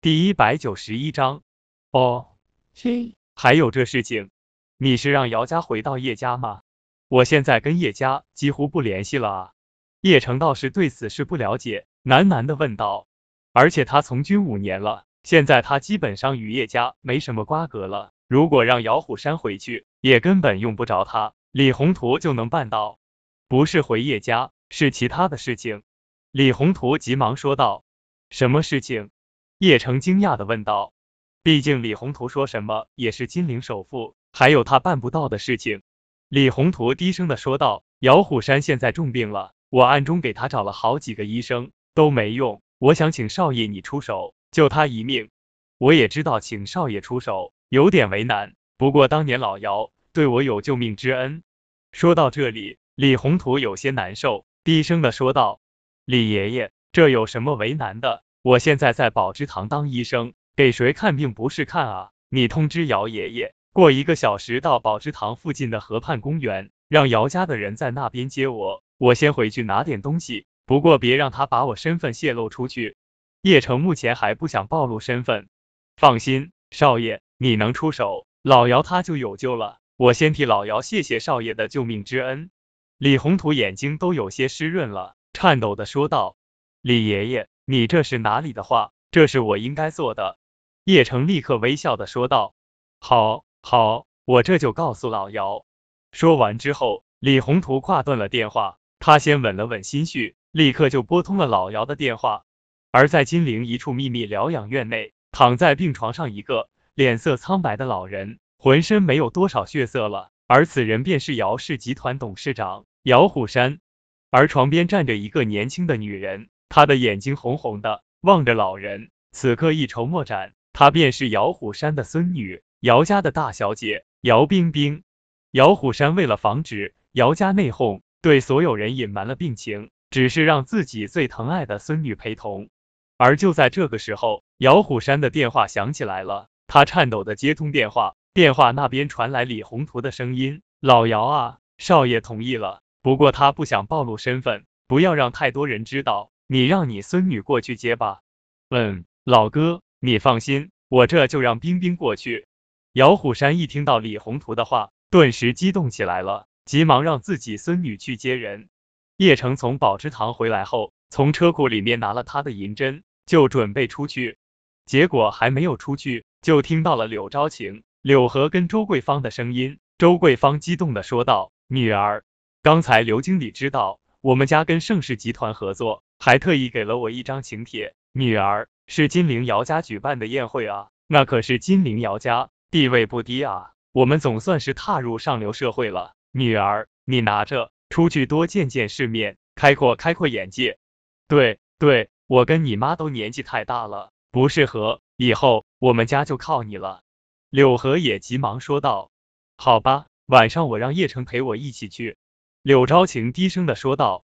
第191章。哦，嘿，还有这事情，你是让姚家回到叶家吗？我现在跟叶家几乎不联系了啊。叶城道士对此事不了解，喃喃地问道。而且他从军5年了，现在他基本上与叶家没什么瓜葛了。如果让姚虎山回去，也根本用不着他，李宏图就能办到。不是回叶家，是其他的事情。李宏图急忙说道。什么事情？叶城惊讶地问道，毕竟李宏图说什么也是金陵首富，还有他办不到的事情。李宏图低声地说道，姚虎山现在重病了，我暗中给他找了好几个医生，都没用，我想请少爷你出手，救他一命。我也知道请少爷出手，有点为难，不过当年老姚对我有救命之恩。说到这里，李宏图有些难受，低声地说道，李爷爷，这有什么为难的？我现在在宝芝堂当医生，给谁看病不是看啊，你通知姚爷爷，过1个小时到宝芝堂附近的河畔公园，让姚家的人在那边接我，我先回去拿点东西，不过别让他把我身份泄露出去。叶城目前还不想暴露身份。放心，少爷，你能出手，老姚他就有救了，我先替老姚谢谢少爷的救命之恩。李宏图眼睛都有些湿润了，颤抖地说道，李爷爷，你这是哪里的话，这是我应该做的。叶城立刻微笑地说道，好，我这就告诉老姚。说完之后，李宏图挂断了电话，他先稳了稳心绪，立刻就拨通了老姚的电话。而在金陵一处秘密疗养院内，躺在病床上一个脸色苍白的老人，浑身没有多少血色了，而此人便是姚氏集团董事长姚虎山。而床边站着一个年轻的女人，他的眼睛红红的，望着老人，此刻一筹莫展。她便是姚虎山的孙女，姚家的大小姐姚冰冰。姚虎山为了防止姚家内讧，对所有人隐瞒了病情，只是让自己最疼爱的孙女陪同。而就在这个时候，姚虎山的电话响起来了，他颤抖地接通电话，电话那边传来李宏图的声音，老姚啊，少爷同意了，不过他不想暴露身份，不要让太多人知道。你让你孙女过去接吧。老哥，你放心，我这就让冰冰过去。姚虎山一听到李宏图的话，顿时激动起来了，急忙让自己孙女去接人。叶城从宝芝堂回来后，从车库里面拿了他的银针，就准备出去。结果还没有出去，就听到了柳昭晴、柳河跟周桂芳的声音。周桂芳激动地说道，女儿，刚才刘经理知道我们家跟盛世集团合作，还特意给了我一张请帖，女儿，是金陵姚家举办的宴会啊，那可是金陵姚家，地位不低啊，我们总算是踏入上流社会了，女儿，你拿着，出去多见见世面，开阔眼界。对，我跟你妈都年纪太大了，不适合，以后我们家就靠你了。柳河也急忙说道。好吧，晚上我让叶城陪我一起去。柳昭晴低声地说道。